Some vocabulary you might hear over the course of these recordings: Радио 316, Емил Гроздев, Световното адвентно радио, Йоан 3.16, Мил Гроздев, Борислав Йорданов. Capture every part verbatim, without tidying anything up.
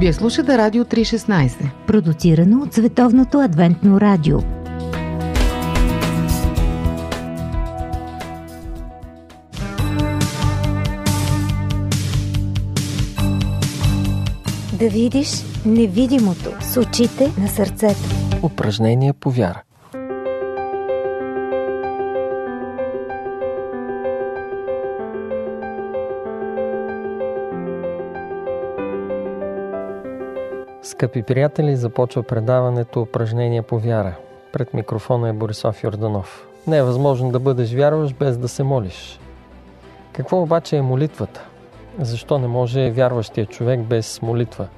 Вие слушате Радио три шестнайсет, продуцирано от Световното адвентно радио. Да видиш невидимото с очите на сърцето. Упражнение по вяра. Скъпи приятели, започва предаването Упражнение по вяра. Пред микрофона е Борислав Йорданов. Не е възможно да бъдеш вярващ без да се молиш. Какво обаче е молитвата? Защо не може вярващия човек без молитва?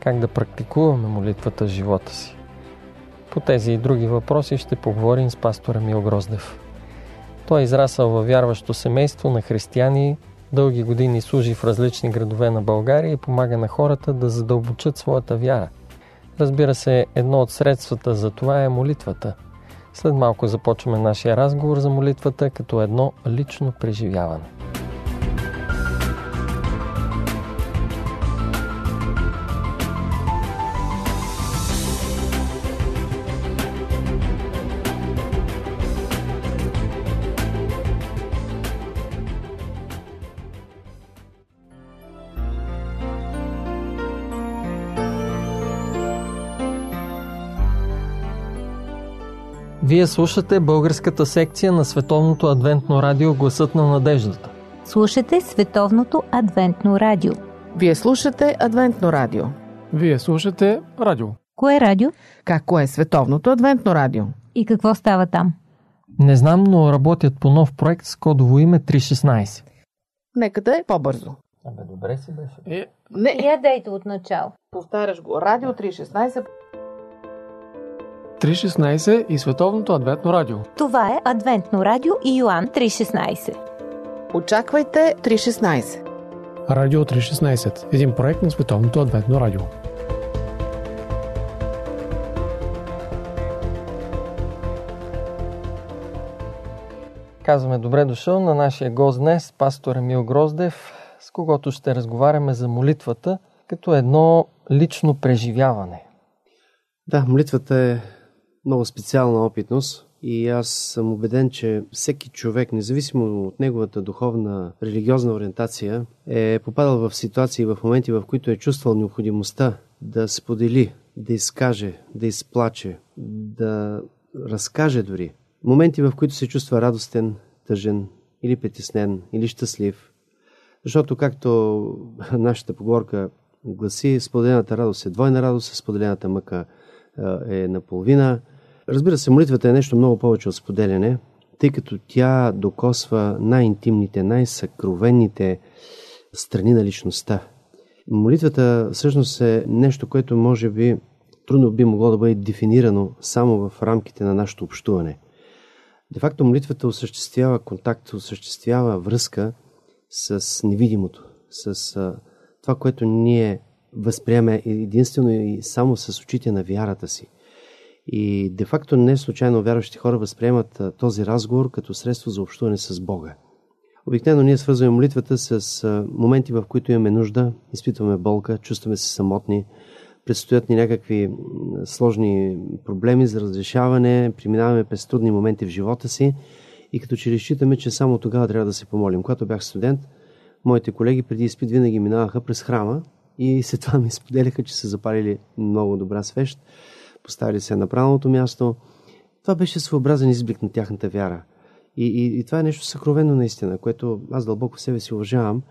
Как да практикуваме молитвата в живота си? По тези и други въпроси ще поговорим с пастора Мил Гроздев. Той е израсъл във вярващо семейство на християни, дълги години служи в различни градове на България и помага на хората да задълбочат своята вяра. Разбира се, едно от средствата за това е молитвата. След малко започваме нашия разговор за молитвата като едно лично преживяване. Вие слушате българската секция на Световното адвентно радио Гласът на надеждата. Слушате Световното адвентно радио. Вие слушате адвентно радио. Вие слушате радио. Кое е радио? Какво е Световното адвентно радио? И какво става там? Не знам, но работят по нов проект с кодово име три шестнайсет. Нека да е по-бързо. Абе, добре си беше. Е... Не, я дайте от начало. Повтаряш го. Радио три шестнайсет... три шестнайсет и Световното адвентно радио. Това е адвентно радио и Йоан три шестнайсет. Очаквайте три шестнайсет. Радио три шестнайсет. Един проект на Световното адвентно радио. Казваме добре дошъл на нашия гост днес, пастор Емил Гроздев, с когото ще разговаряме за молитвата като едно лично преживяване. Да, молитвата е много специална опитност и аз съм убеден, че всеки човек, независимо от неговата духовна, религиозна ориентация, е попадал в ситуации, в моменти, в които е чувствал необходимостта да сподели, да изкаже, да изплаче, да разкаже дори. Моменти, в които се чувства радостен, тъжен или притеснен, или щастлив. Защото, както нашата поговорка гласи, споделената радост е двойна радост, споделената мъка е наполовина. Разбира се, молитвата е нещо много повече от споделяне, тъй като тя докосва най-интимните, най-съкровените страни на личността. Молитвата всъщност е нещо, което може би трудно би могло да бъде дефинирано само в рамките на нашето общуване. Де-факто молитвата осъществява контакт, осъществява връзка с невидимото, с това, което ние възприеме единствено и само с очите на вярата си. И де-факто не случайно вярващите хора възприемат този разговор като средство за общуване с Бога. Обикновено ние свързваме молитвата с моменти, в които имаме нужда, изпитваме болка, чувстваме се самотни, предстоят ни някакви сложни проблеми за разрешаване, преминаваме през трудни моменти в живота си и като че решитаме, че само тогава трябва да се помолим. Когато бях студент, моите колеги преди изпит винаги минаваха през храма и след това ми споделяха, че са запалили много добра свещ, поставили се на правилното място. Това беше своеобразен изблик на тяхната вяра. И, и, и това е нещо съкровено наистина, което аз дълбоко в себе си уважавам.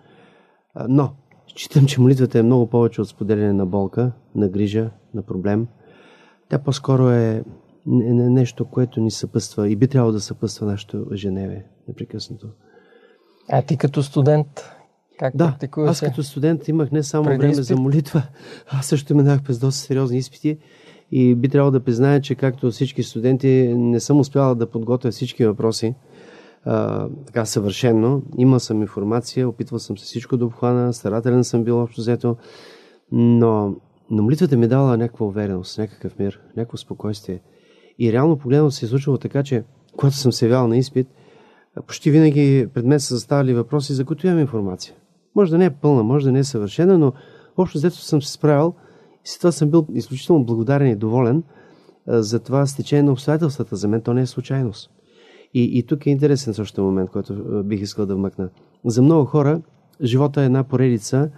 Но считам, че молитвата е много повече от споделяне на болка, на грижа, на проблем. Тя по-скоро е нещо, което ни съпътства и би трябвало да съпътства нашето ежедневие непрекъснато. А ти като студент... Как да, аз като студент имах не само време изпит за молитва, аз също минах през доста сериозни изпити и би трябвало да призная, че както всички студенти не съм успял да подготвя всички въпроси а, така съвършенно. Имал съм информация, опитвал съм се всичко да обхвана, старателен съм бил общо взето, но, но молитвата ми дала някаква увереност, някакъв мир, някакво спокойствие. И реално погледно се е случило така, че когато съм се явял на изпит, почти винаги пред мен са заставали въпроси, за които имам информация. Може да не е пълна, може да не е съвършена, но общо взето съм се справил и след това съм бил изключително благодарен и доволен а, за това стечение на обстоятелствата. За мен то не е случайност. И, и тук е интересен също момент, който а, бих искал да вмъкна. За много хора живота е една поредица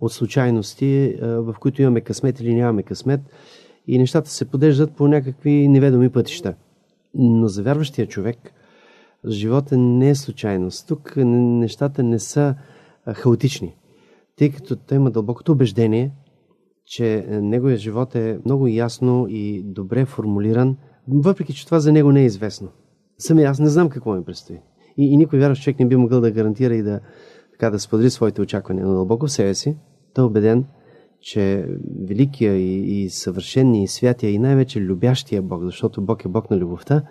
от случайности, а, в които имаме късмет или нямаме късмет и нещата се подеждат по някакви неведоми пътища. Но за вярващия човек живота не е случайност. Тук нещата не са хаотични, тъй като той има дълбокото убеждение, че неговия живот е много ясно и добре формулиран, въпреки че това за него не е известно. Сами аз не знам какво ми предстои. И, и никой вярващ човек не би могъл да гарантира и да, така, да сподели своите очаквания. Но дълбоко в себе си той е убеден, че великия и, и съвършенния и святия и най-вече любящия Бог, защото Бог е Бог на любовта,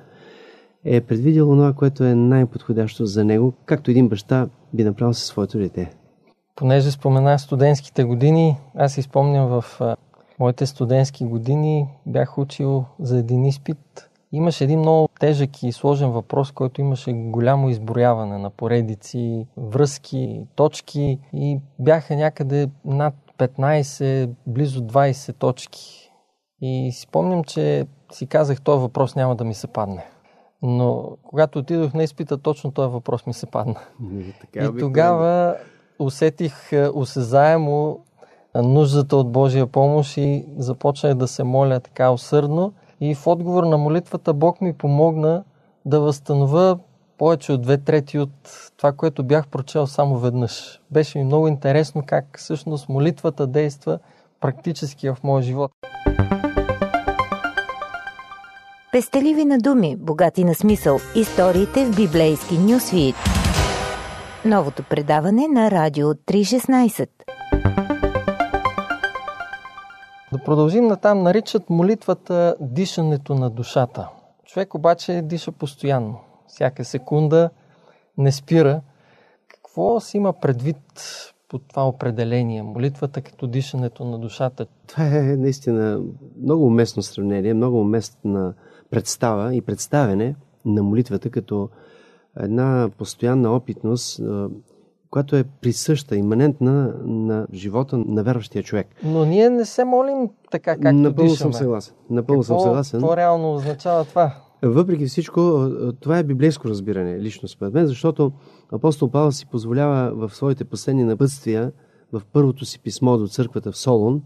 е предвидил това, което е най-подходящо за него, както един баща би направил със своето дете. Понеже спомена студентските години, аз си спомням в а, моите студентски години бях учил за един изпит. Имаше един много тежък и сложен въпрос, който имаше голямо изброяване на поредици, връзки, точки и бяха някъде над петнайсет, близо двайсет точки. И си спомням, че си казах, този въпрос няма да ми се падне. Но когато отидох на изпита, точно този въпрос ми се падна. И, и тогава усетих осезаемо нуждата от Божия помощ и започнах да се моля така усърдно. И в отговор на молитвата Бог ми помогна да възстановя повече от две трети от това, което бях прочел само веднъж. Беше ми много интересно как всъщност молитвата действа практически в моя живот. Пестеливи на думи, богати на смисъл. Историите в библейски нюсвит. Новото предаване на Радио три шестнайсет. Да продължим натам. Наричат молитвата дишането на душата. Човек обаче диша постоянно. Всяка секунда не спира. Какво си има предвид под това определение? Молитвата като дишането на душата. Това е наистина много уместно сравнение, много уместна представа и представяне на молитвата като една постоянна опитност, която е присъща, иманентна на живота на вярващия човек. Но ние не се молим така, както дишаме. Напълно съм съгласен. Напълно съм съгласен. Какво реално означава това? Въпреки всичко, това е библейско разбиране, лично според мен, защото апостол Павел си позволява в своите последни напътствия, в първото си писмо до църквата в Солун,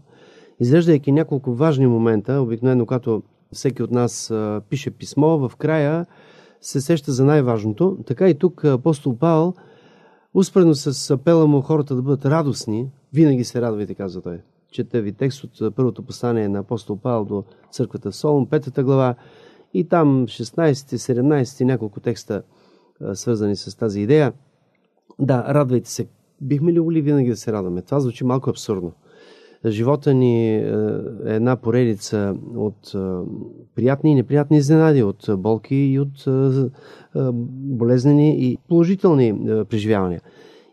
изреждайки няколко важни момента, обикновено като всеки от нас а, пише писмо, в края се сеща за най-важното. Така и тук апостол Павел, успоредно с апела му хората да бъдат радостни, винаги се радвайте, казва той. Чета ви текст от първото послание на апостол Павел до църквата в Солун, петата глава, и там шестнайсет седемнайсет няколко текста, а, свързани с тази идея. Да, радвайте се. Бихме ли могли винаги да се радваме? Това звучи малко абсурдно. Живота ни е една поредица от а, приятни и неприятни изненади, от болки и от а, а, болезнени и положителни а, преживявания.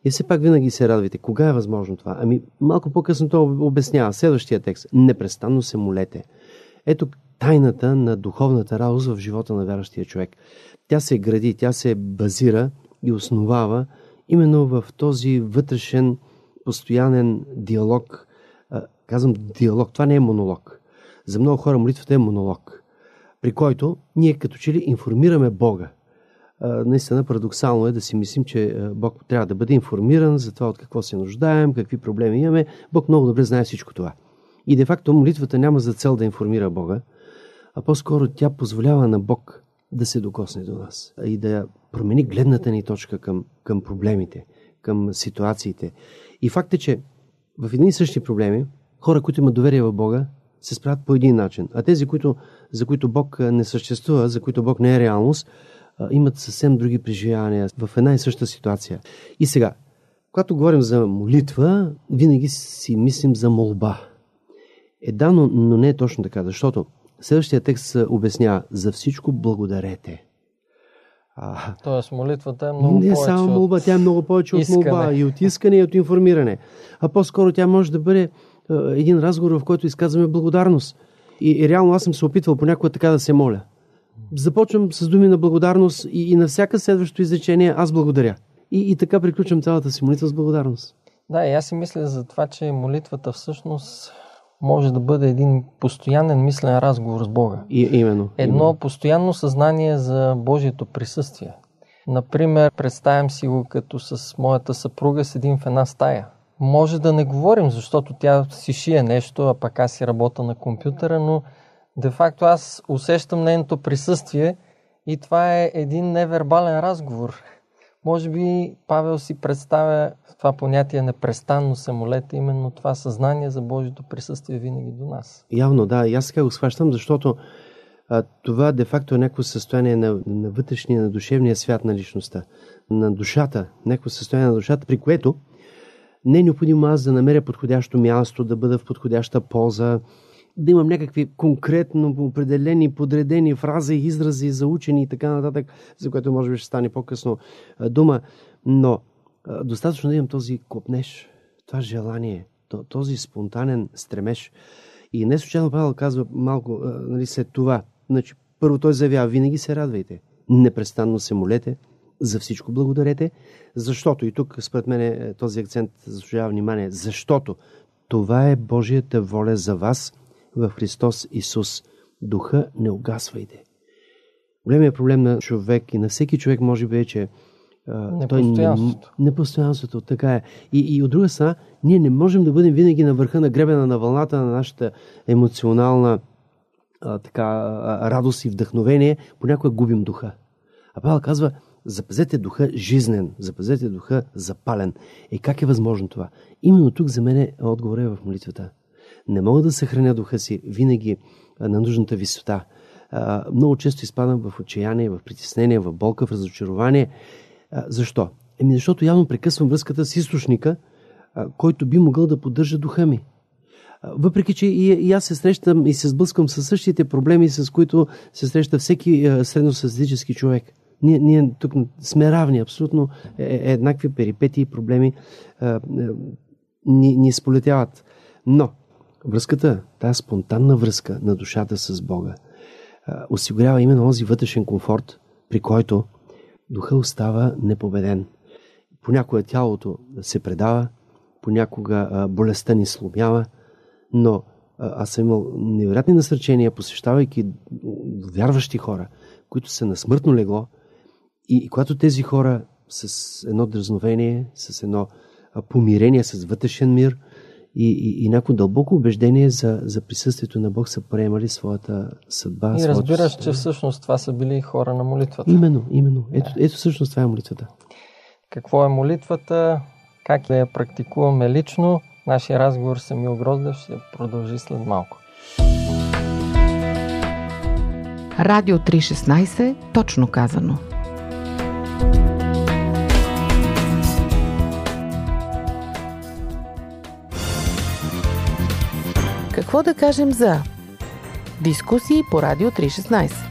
И все пак винаги се радвайте. Кога е възможно това? Ами малко по-късно то обяснява. Следващия текст. Непрестанно се молете. Ето тайната на духовната радост в живота на вярващия човек. Тя се гради, тя се базира и основава именно в този вътрешен, постоянен диалог. Казвам диалог, това не е монолог. За много хора молитвата е монолог, при който ние като че ли информираме Бога. Наистина парадоксално е да си мислим, че Бог трябва да бъде информиран за това от какво се нуждаем, какви проблеми имаме. Бог много добре знае всичко това. И де-факто молитвата няма за цел да информира Бога, а по-скоро тя позволява на Бог да се докосне до нас и да промени гледната ни точка към, към проблемите, към ситуациите. И факт е, че в едни и същи проблеми хора, които имат доверие в Бога, се справят по един начин, а тези, които, за които Бог не съществува, за които Бог не е реалност, имат съвсем други преживявания в една и съща ситуация. И сега, когато говорим за молитва, винаги си мислим за молба. Е да, но, но не е точно така, защото следващия текст обяснява: за всичко благодарете. А, Тоест молитвата е много не повече. Не само молба, от... тя е много повече от искане. Молба и от искане и от информиране. А по-скоро тя може да бъде е, един разговор, в който изказваме благодарност. И, и реално аз съм се опитвал понякога така да се моля. Започвам с думи на благодарност и, и на всяка следващо изречение аз благодаря. И, и така приключвам цялата си молитва с благодарност. Да, и аз си мисля за това, че молитвата всъщност може да бъде един постоянен мислен разговор с Бога. И, именно. Едно именно. Постоянно съзнание за Божието присъствие. Например, представям си го като с моята съпруга седим в една стая. Може да не говорим, защото тя си шие нещо, а пък аз си работя на компютъра, но де-факто аз усещам нейното присъствие и това е един невербален разговор. Може би Павел си представя в това понятие непрестанно се молете, именно това съзнание за Божието присъствие винаги до нас. Явно, да. И аз сега го схващам, защото а, това де-факто е някакво състояние на, на вътрешния, на душевния свят на личността, на душата, някакво състояние на душата, при което не е необходимо аз да намеря подходящо място, да бъда в подходяща поза, да имам някакви конкретно определени, подредени фрази, изрази, заучени и така нататък, за което може би ще стане по-късно дума. Но достатъчно да имам този копнеж, това желание, този спонтанен стремеж. И не случайно Павел казва малко, нали, след това. Значи, първо той заявява, винаги се радвайте, непрестанно се молете, за всичко благодарете, защото, и тук според мен този акцент заслужава внимание, защото това е Божията воля за вас в Христос Исус. Духа не угасвайте. Големият проблем на човек и на всеки човек може би е, че а, непостоянството. Не, непостоянството, така е. И, и от друга страна, ние не можем да бъдем винаги на върха на гребена, на вълната на нашата емоционална а, така, а, радост и вдъхновение. Понякога губим духа. А Павел казва, запазете духа жизнен, запазете духа запален. Е, как е възможно това? Именно тук за мен отговорът е в молитвата. Не мога да съхраня духа си винаги на нужната висота. Много често изпадам в отчаяние, в притеснение, в болка, в разочарование. Защо? Еми защото явно прекъсвам връзката с източника, който би могъл да поддържа духа ми. Въпреки че и аз се срещам и се сблъскам със същите проблеми, с които се среща всеки средностатистически човек. Ние, ние тук сме равни, абсолютно еднакви перипетии и проблеми ни, ни сполетяват. Но връзката, тази спонтанна връзка на душата с Бога, осигурява именно този вътрешен комфорт, при който духа остава непобеден. Понякога тялото се предава, понякога болестта ни сломява, но аз съм имал невероятни насърчения, посещавайки вярващи хора, които са на смъртно легло, и, и когато тези хора с едно дразновение, с едно помирение, с вътрешен мир и, и, и някакво дълбоко убеждение за, за присъствието на Бог са приемали своята съдба. И разбираш, че всъщност това са били хора на молитвата. Именно, именно. Ето, ето всъщност това е молитвата. Какво е молитвата? Как да я практикуваме лично? Нашия разговор с Емил Гроздев ще продължи след малко. Радио три шестнайсет, точно казано. Какво да кажем за дискусии по Радио три шестнайсет?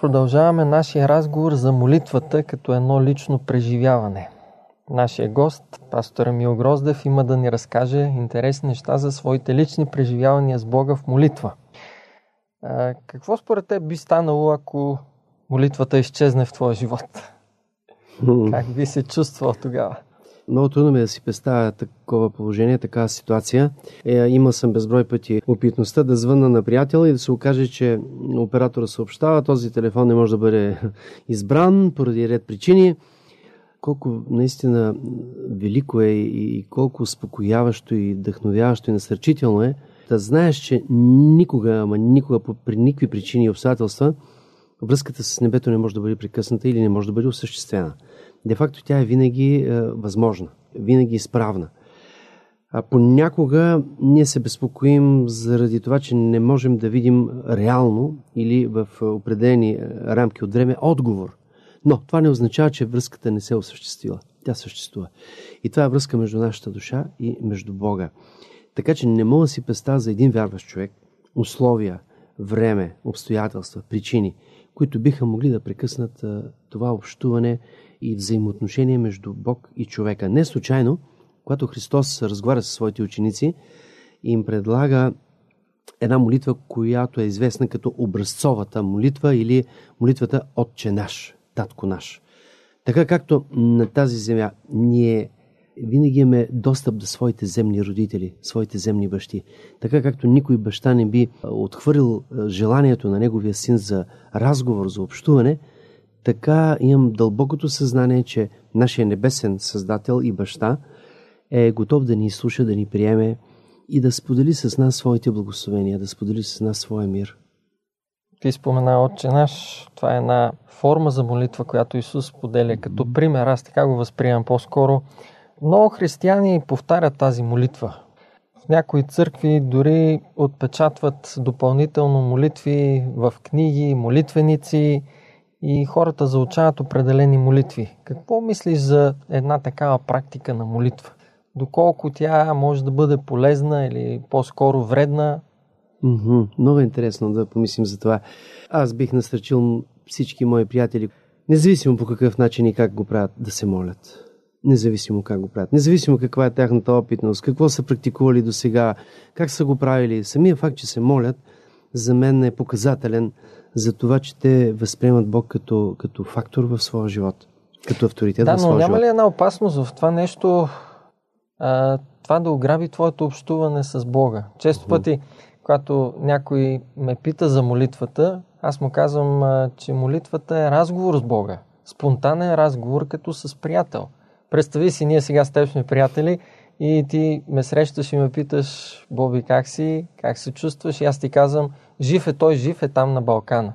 Продължаваме нашия разговор за молитвата като едно лично преживяване. Нашия гост, пастор Емил Гроздев, има да ни разкаже интересни неща за своите лични преживявания с Бога в молитва. А, какво според теб би станало, ако молитвата изчезне в твоя живот? Как би се чувствал тогава? Много трудно ми да си представя такова положение, такава ситуация. Е, имал съм безброй пъти опитността да звънна на приятел и да се окаже, че оператора съобщава, този телефон не може да бъде избран поради ред причини. Колко наистина велико е и колко успокояващо и вдъхновяващо и насърчително е да знаеш, че никога, ама никога, при никакви причини и обстоятелства, връзката с небето не може да бъде прекъсната или не може да бъде осъществена. Де-факто тя е винаги е, възможна, винаги изправна. А понякога ние се безпокоим заради това, че не можем да видим реално или в определени рамки от време отговор. Но това не означава, че връзката не се осъществила. Тя съществува. И това е връзка между нашата душа и между Бога. Така че не мога да си представя за един вярващ човек условия, време, обстоятелства, причини, които биха могли да прекъснат а, това общуване и взаимоотношение между Бог и човека. Не случайно, когато Христос разговаря със своите ученици и им предлага една молитва, която е известна като образцовата молитва или молитвата Отче наш, Татко наш. Така както на тази земя ние винаги имаме достъп до своите земни родители, своите земни бащи. Така както никой баща не би отхвърлил желанието на неговия син за разговор, за общуване, така имам дълбокото съзнание, че нашия небесен Създател и баща е готов да ни слуша, да ни приеме и да сподели с нас своите благословения, да сподели с нас своя мир. Ти спомена Отче наш, това е една форма за молитва, която Исус споделя като пример. Аз така го възприемам по-скоро. Много християни повтарят тази молитва. В някои църкви дори отпечатват допълнително молитви в книги, молитвеници и хората заучават определени молитви. Какво мислиш за една такава практика на молитва? Доколко тя може да бъде полезна или по-скоро вредна? М-м-м, много е интересно да помислим за това. Аз бих насърчил всички мои приятели, независимо по какъв начин и как го правят, да се молят. Независимо как го правят, независимо каква е тяхната опитност, какво са практикували досега, как са го правили. Самия факт, че се молят, за мен е показателен за това, че те възприемат Бог като, като фактор в своя живот, като авторитет да, в своя живот. Да, но няма ли една опасност в това нещо, а, това да ограби твоето общуване с Бога? Често uh-huh. пъти, когато някой ме пита за молитвата, аз му казвам, а, че молитвата е разговор с Бога. Спонтанен разговор като с приятел. Представи си, ние сега с теб сме приятели и ти ме срещаш и ме питаш: Боби, как си, как се чувстваш? И аз ти казвам: жив е той, жив е там на Балкана.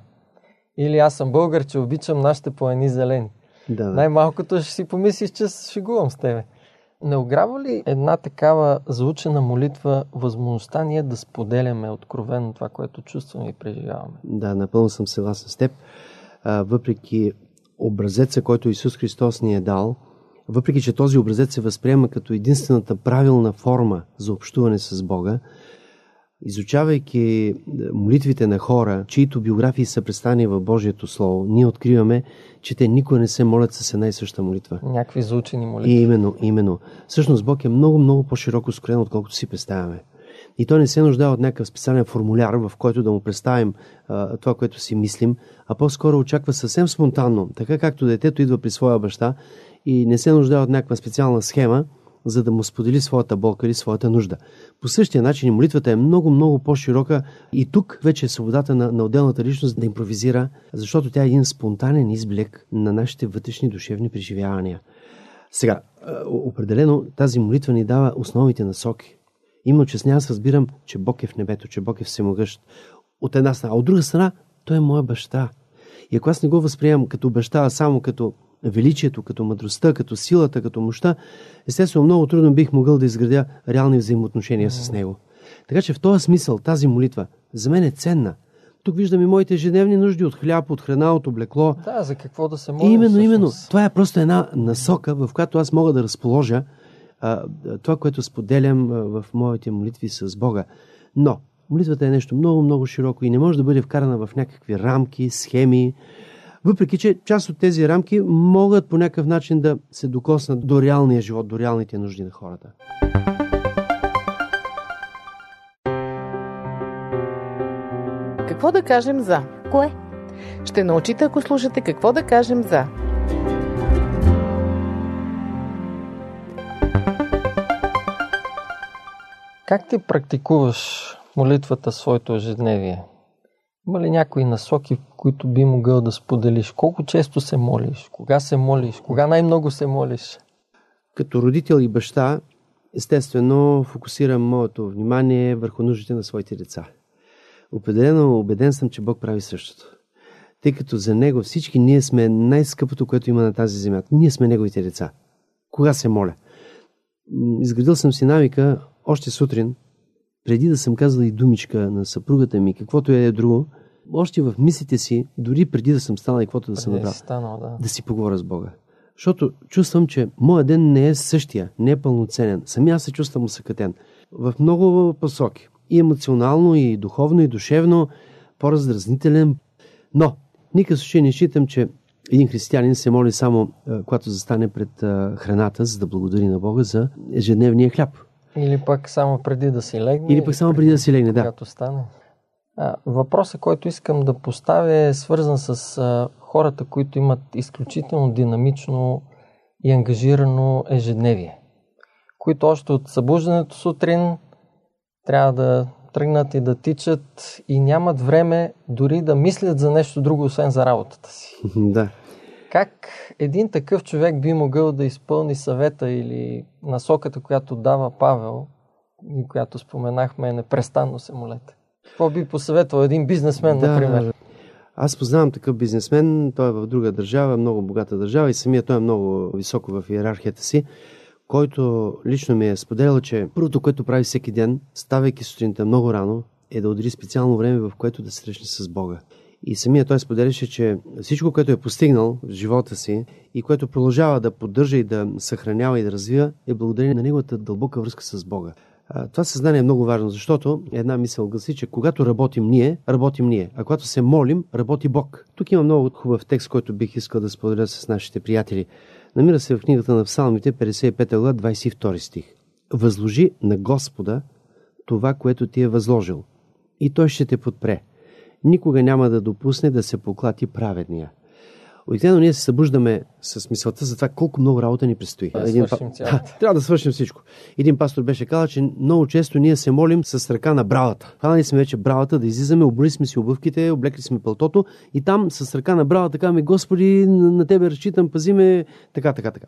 Или аз съм българ, че обичам нашите планини зелени. Да, да. Най-малкото ще си помислиш, че шегувам с тебе. Не ограбва ли една такава заучена молитва възможността ние да споделяме откровено това, което чувстваме и преживяваме? Да, напълно съм съгласен с теб. А, въпреки образеца, който Исус Христос ни е дал, въпреки че този образец се възприема като единствената правилна форма за общуване с Бога, изучавайки молитвите на хора, чието биографии са представени в Божието Слово, ние откриваме, че те никога не се молят с една и съща молитва. Някакви заучени молитви. И именно, именно. Всъщност Бог е много, много по-широко скроен, отколкото си представяме. И той не се нуждае от някакъв специален формуляр, в който да му представим а, това, което си мислим, а по-скоро очаква съвсем спонтанно, така както детето идва при своя баща и не се нуждае от някаква специална схема, за да му сподели своята болка или своята нужда. По същия начин молитвата е много, много по-широка и тук вече е свободата на, на отделната личност да импровизира, защото тя е един спонтанен изблек на нашите вътрешни душевни преживявания. Сега, определено тази молитва ни дава основните насоки. Именно, че с нея аз разбирам, че Бог е в небето, че Бог е всемогъщ. От една страна. А от друга страна, той е моя баща. И ако аз не го възприемам като баща, а само като величието, като мъдростта, като силата, като мощта, естествено много трудно бих могъл да изградя реални взаимоотношения mm. с него. Така че в този смисъл тази молитва за мен е ценна. Тук виждам и моите ежедневни нужди от хляб, от храна, от облекло. Да, за какво да се молим. Именно, всъщност. именно. Това е просто една насока, в която аз мога да разположа а, това, което споделям а, в моите молитви с Бога. Но Молитвата е нещо много, много широко и не може да бъде вкарана в някакви рамки, схеми, въпреки че част от тези рамки могат по някакъв начин да се докоснат до реалния живот, до реалните нужди на хората. Какво да кажем за? Кое? Ще научите, ако слушате, какво да кажем за. Как ти практикуваш молитвата в своето ежедневие? Има ли някои насоки, които би могъл да споделиш? Колко често се молиш? Кога се молиш? Кога най-много се молиш? Като родител и баща, естествено, фокусирам моето внимание върху нуждите на своите деца. Определено, убеден съм, че Бог прави същото. Тъй като за Него всички ние сме най-скъпото, което има на тази земя. Ние сме Неговите деца. Кога се моля? Изградил съм си навика още сутрин, преди да съм казал и думичка на съпругата ми, каквото е друго, още в мислите си, дори преди да съм станал и каквото да съм направил, да. да си поговоря с Бога. Защото чувствам, че моят ден не е същия, не е пълноценен. Сами аз се чувствам усъкътен. В много посоки. И емоционално, и духовно, и душевно, по-раздразнителен. Но никакъв случай не считам, че един християнин се моли само, когато застане пред храната, за да благодари на Бога за ежедневния хляб. Или пък само преди да си легне. Или, или пък само преди да си легне, да. Когато стане. А, въпросът, който искам да поставя, е свързан с а, хората, които имат изключително динамично и ангажирано ежедневие. Които още от събуждането сутрин трябва да тръгнат и да тичат и нямат време дори да мислят за нещо друго, освен за работата си. Да. Как един такъв човек би могъл да изпълни съвета или насоката, която дава Павел и която споменахме, е непрестанно се молете? Какво би посъветвал един бизнесмен, да, например? Аз познавам такъв бизнесмен, той е в друга държава, много богата държава и самия той е много високо в иерархията си, който лично ми е споделял, че първото, което прави всеки ден, ставайки сутринта много рано, е да отдели специално време, в което да се срещне с Бога. И самия той споделяше, че всичко, което е постигнал в живота си и което продължава да поддържа и да съхранява и да развива, е благодарение на неговата дълбока връзка с Бога. А, това съзнание е много важно, защото една мисъл гласи, че когато работим ние, работим ние, а когато се молим, работи Бог. Тук има много хубав текст, който бих искал да споделя с нашите приятели. Намира се в книгата на Псалмите, петдесет и пета глава, двадесет и втори стих. Възложи на Господа това, което ти е възложил, и Той ще те подпре. Никога няма да допусне да се поклати праведния. Обикновено ние се събуждаме с мисълта за това колко много работа ни предстои. Да, Един свършим па... а, трябва да свършим всичко. Един пастор беше казал, че много често ние се молим с ръка на бравата. Хванали сме вече бравата да излизаме, обули сме си обувките, облекли сме пълтото и там с ръка на бравата казваме: Господи, на Тебе разчитам, пази ме, така, така, така.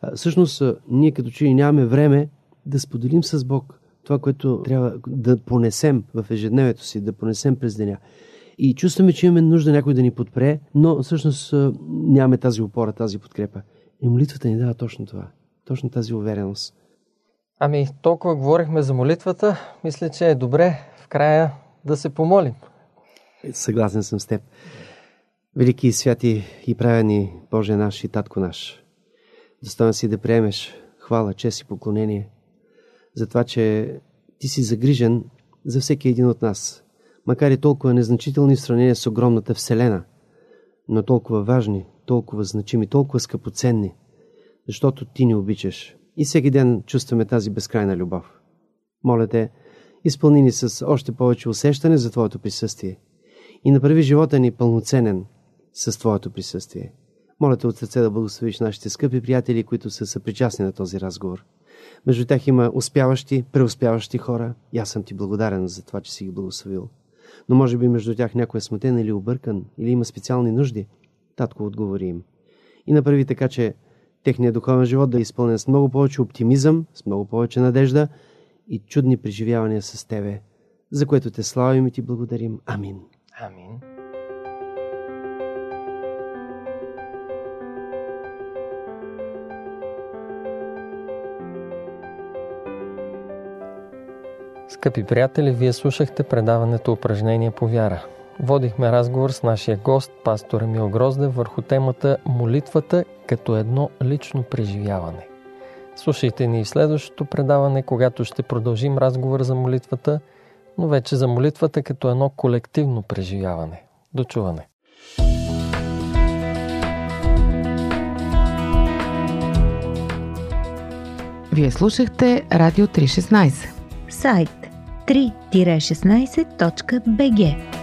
А, всъщност ние като че нямаме време да споделим с Бог това, което трябва да понесем в ежедневието си, да понесем през деня. И чувстваме, че имаме нужда някой да ни подпре, но всъщност нямаме тази опора, тази подкрепа. И молитвата ни дава точно това, точно тази увереност. Ами, толкова говорихме за молитвата, мисля, че е добре в края да се помолим. Съгласен съм с теб. Велики и святи и праведни Боже наш и Татко наш, достоен си да приемеш хвала, чест и поклонение за това, че ти си загрижен за всеки един от нас, макар и толкова незначителни в сравнение с огромната Вселена, но толкова важни, толкова значими, толкова скъпоценни, защото ти ни обичаш. И всеки ден чувстваме тази безкрайна любов. Моля те, изпълни ни с още повече усещане за Твоето присъствие и направи живота ни пълноценен с Твоето присъствие. Моля те от сърце да благословиш нашите скъпи приятели, които са съпричастни на този разговор. Между тях има успяващи, преуспяващи хора и аз съм ти благодарен за това, че си ги благословил. Но може би между тях някой е смутен или объркан, или има специални нужди. Татко, отговори им. И направи така, че техният духовен живот да е изпълнен с много повече оптимизъм, с много повече надежда и чудни преживявания с Тебе, за което Те славим и Ти благодарим. Амин. Амин. Скъпи приятели, вие слушахте предаването "Упражнения по вяра". Водихме разговор с нашия гост, пастор Емил Гроздев, върху темата "Молитвата като едно лично преживяване". Слушайте ни и следващото предаване, когато ще продължим разговор за молитвата, но вече за молитвата като едно колективно преживяване. Дочуване! Вие слушахте Радио три шестнайсет. Сайт три шестнайсет точка би джи